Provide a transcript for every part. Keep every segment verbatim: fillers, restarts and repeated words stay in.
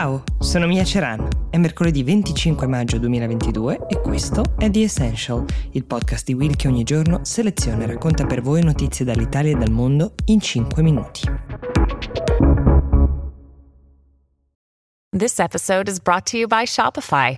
Ciao, sono Mia Ceran. È mercoledì venticinque maggio duemilaventidue e questo è The Essential, il podcast di Will che ogni giorno seleziona e racconta per voi notizie dall'Italia e dal mondo in cinque minuti. This episode is brought to you by Shopify.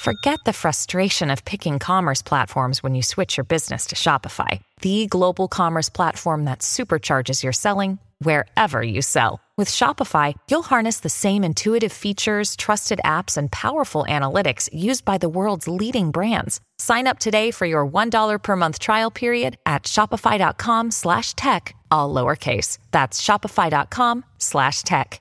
Forget the frustration of picking commerce platforms when you switch your business to Shopify, the global commerce platform that supercharges your selling wherever you sell. With Shopify, you'll harness the same intuitive features, trusted apps, and powerful analytics used by the world's leading brands. Sign up today for your one dollar per month trial period at shopify.com slash tech, all lowercase. That's shopify.com slash tech.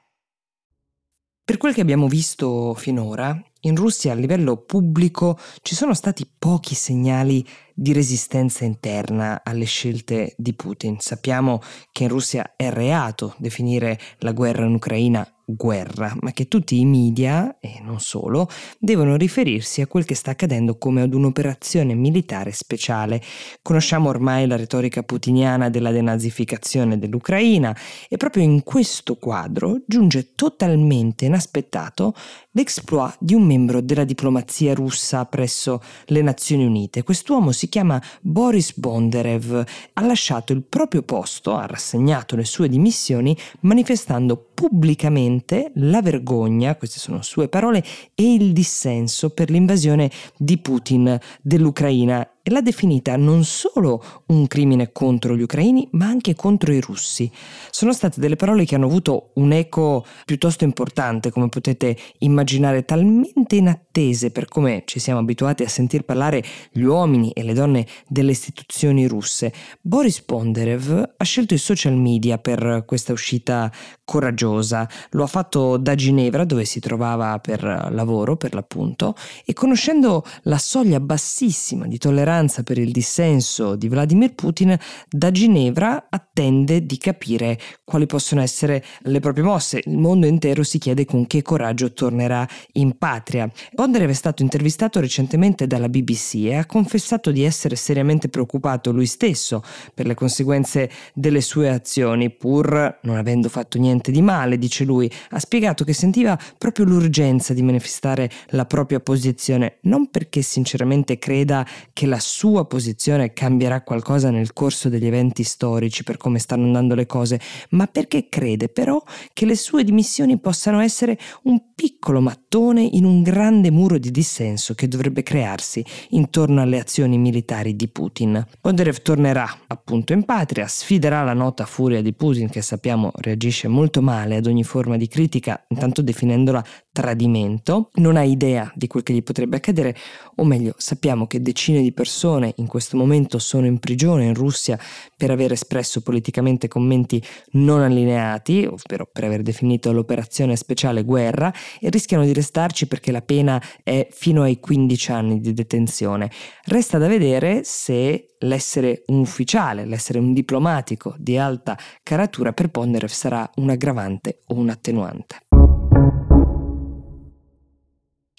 Per quel che abbiamo visto finora, in Russia a livello pubblico ci sono stati pochi segnali di resistenza interna alle scelte di Putin. Sappiamo che in Russia è reato definire la guerra in Ucraina guerra, ma che tutti i media, e non solo, devono riferirsi a quel che sta accadendo come ad un'operazione militare speciale. Conosciamo ormai la retorica putiniana della denazificazione dell'Ucraina e proprio in questo quadro giunge totalmente inaspettato l'exploit di un membro della diplomazia russa presso le Nazioni Unite. Quest'uomo si chiama Boris Bondarev, ha lasciato il proprio posto, ha rassegnato le sue dimissioni manifestando pubblicamente la vergogna, queste sono sue parole, e il dissenso per l'invasione di Putin dell'Ucraina e l'ha definita non solo un crimine contro gli ucraini, ma anche contro i russi. Sono state delle parole che hanno avuto un'eco piuttosto importante, come potete immaginare, talmente inattese per come ci siamo abituati a sentir parlare gli uomini e le donne delle istituzioni russe. Boris Bondarev ha scelto i social media per questa uscita coraggiosa. Lo ha fatto da Ginevra, dove si trovava per lavoro, per l'appunto, e conoscendo la soglia bassissima di tolleranza per il dissenso di Vladimir Putin, da Ginevra attende di capire quali possono essere le proprie mosse. Il mondo intero si chiede con che coraggio tornerà in patria. Bondarev è stato intervistato recentemente dalla B B C e ha confessato di essere seriamente preoccupato lui stesso per le conseguenze delle sue azioni, pur non avendo fatto niente di male, dice lui. Ha spiegato che sentiva proprio l'urgenza di manifestare la propria posizione, non perché sinceramente creda che la sua posizione cambierà qualcosa nel corso degli eventi storici per come stanno andando le cose, ma perché crede però che le sue dimissioni possano essere un piccolo mattone in un grande muro di dissenso che dovrebbe crearsi intorno alle azioni militari di Putin. Bondarev tornerà appunto in patria, sfiderà la nota furia di Putin, che sappiamo reagisce molto male ad ogni forma di critica, intanto definendola tradimento. Non ha idea di quel che gli potrebbe accadere, o meglio, sappiamo che decine di persone in questo momento sono in prigione in Russia per aver espresso politicamente commenti non allineati, ovvero per aver definito l'operazione speciale guerra, e rischiano di restarci perché la pena è fino ai quindici anni di detenzione. Resta da vedere se l'essere un ufficiale, l'essere un diplomatico di alta caratura per Bondarev sarà un aggravante o un attenuante.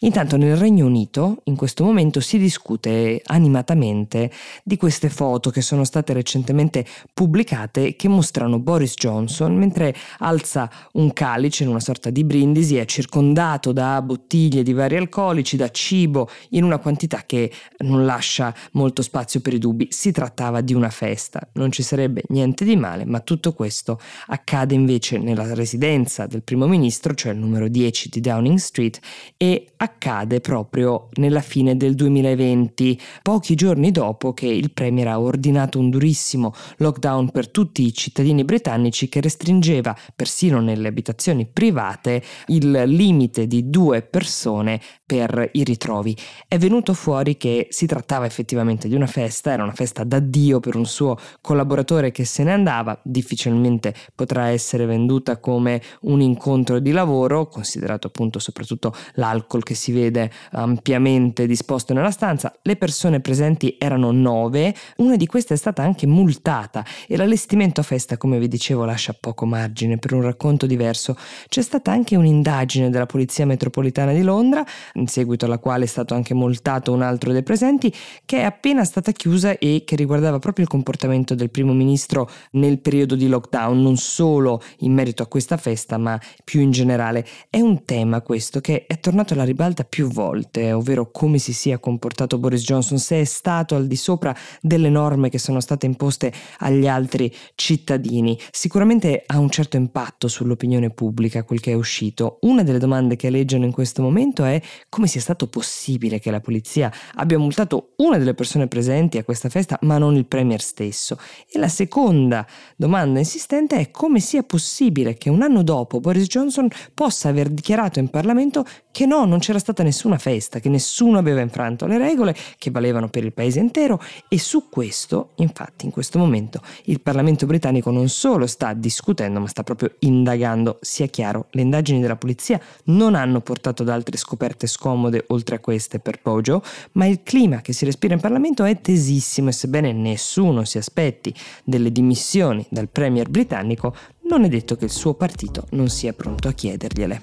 Intanto nel Regno Unito in questo momento si discute animatamente di queste foto che sono state recentemente pubblicate, che mostrano Boris Johnson mentre alza un calice in una sorta di brindisi, è circondato da bottiglie di vari alcolici, da cibo, in una quantità che non lascia molto spazio per i dubbi. Si trattava di una festa, non ci sarebbe niente di male, ma tutto questo accade invece nella residenza del primo ministro, cioè il numero dieci di Downing Street, e accade proprio nella fine del duemilaventi, pochi giorni dopo che il premier ha ordinato un durissimo lockdown per tutti i cittadini britannici, che restringeva persino nelle abitazioni private il limite di due persone per i ritrovi. È venuto fuori che si trattava effettivamente di una festa, era una festa d'addio per un suo collaboratore che se ne andava, difficilmente potrà essere venduta come un incontro di lavoro, considerato appunto soprattutto l'alcol che che si vede ampiamente disposto nella stanza. Le persone presenti erano nove, una di queste è stata anche multata e l'allestimento a festa, come vi dicevo, lascia poco margine per un racconto diverso. C'è stata anche un'indagine della Polizia Metropolitana di Londra, in seguito alla quale è stato anche multato un altro dei presenti, che è appena stata chiusa e che riguardava proprio il comportamento del primo ministro nel periodo di lockdown, non solo in merito a questa festa ma più in generale. È un tema questo che è tornato alla ribalta più volte, ovvero come si sia comportato Boris Johnson, se è stato al di sopra delle norme che sono state imposte agli altri cittadini. Sicuramente ha un certo impatto sull'opinione pubblica quel che è uscito. Una delle domande che leggono in questo momento è come sia stato possibile che la polizia abbia multato una delle persone presenti a questa festa ma non il premier stesso, e la seconda domanda insistente è come sia possibile che un anno dopo Boris Johnson possa aver dichiarato in Parlamento che no, non c'era stata nessuna festa, che nessuno aveva infranto le regole che valevano per il paese intero. E su questo, infatti, in questo momento il Parlamento britannico non solo sta discutendo ma sta proprio indagando. Sia chiaro, le indagini della polizia non hanno portato ad altre scoperte scomode oltre a queste per Bojo, ma il clima che si respira in Parlamento è tesissimo e sebbene nessuno si aspetti delle dimissioni dal premier britannico, non è detto che il suo partito non sia pronto a chiedergliele.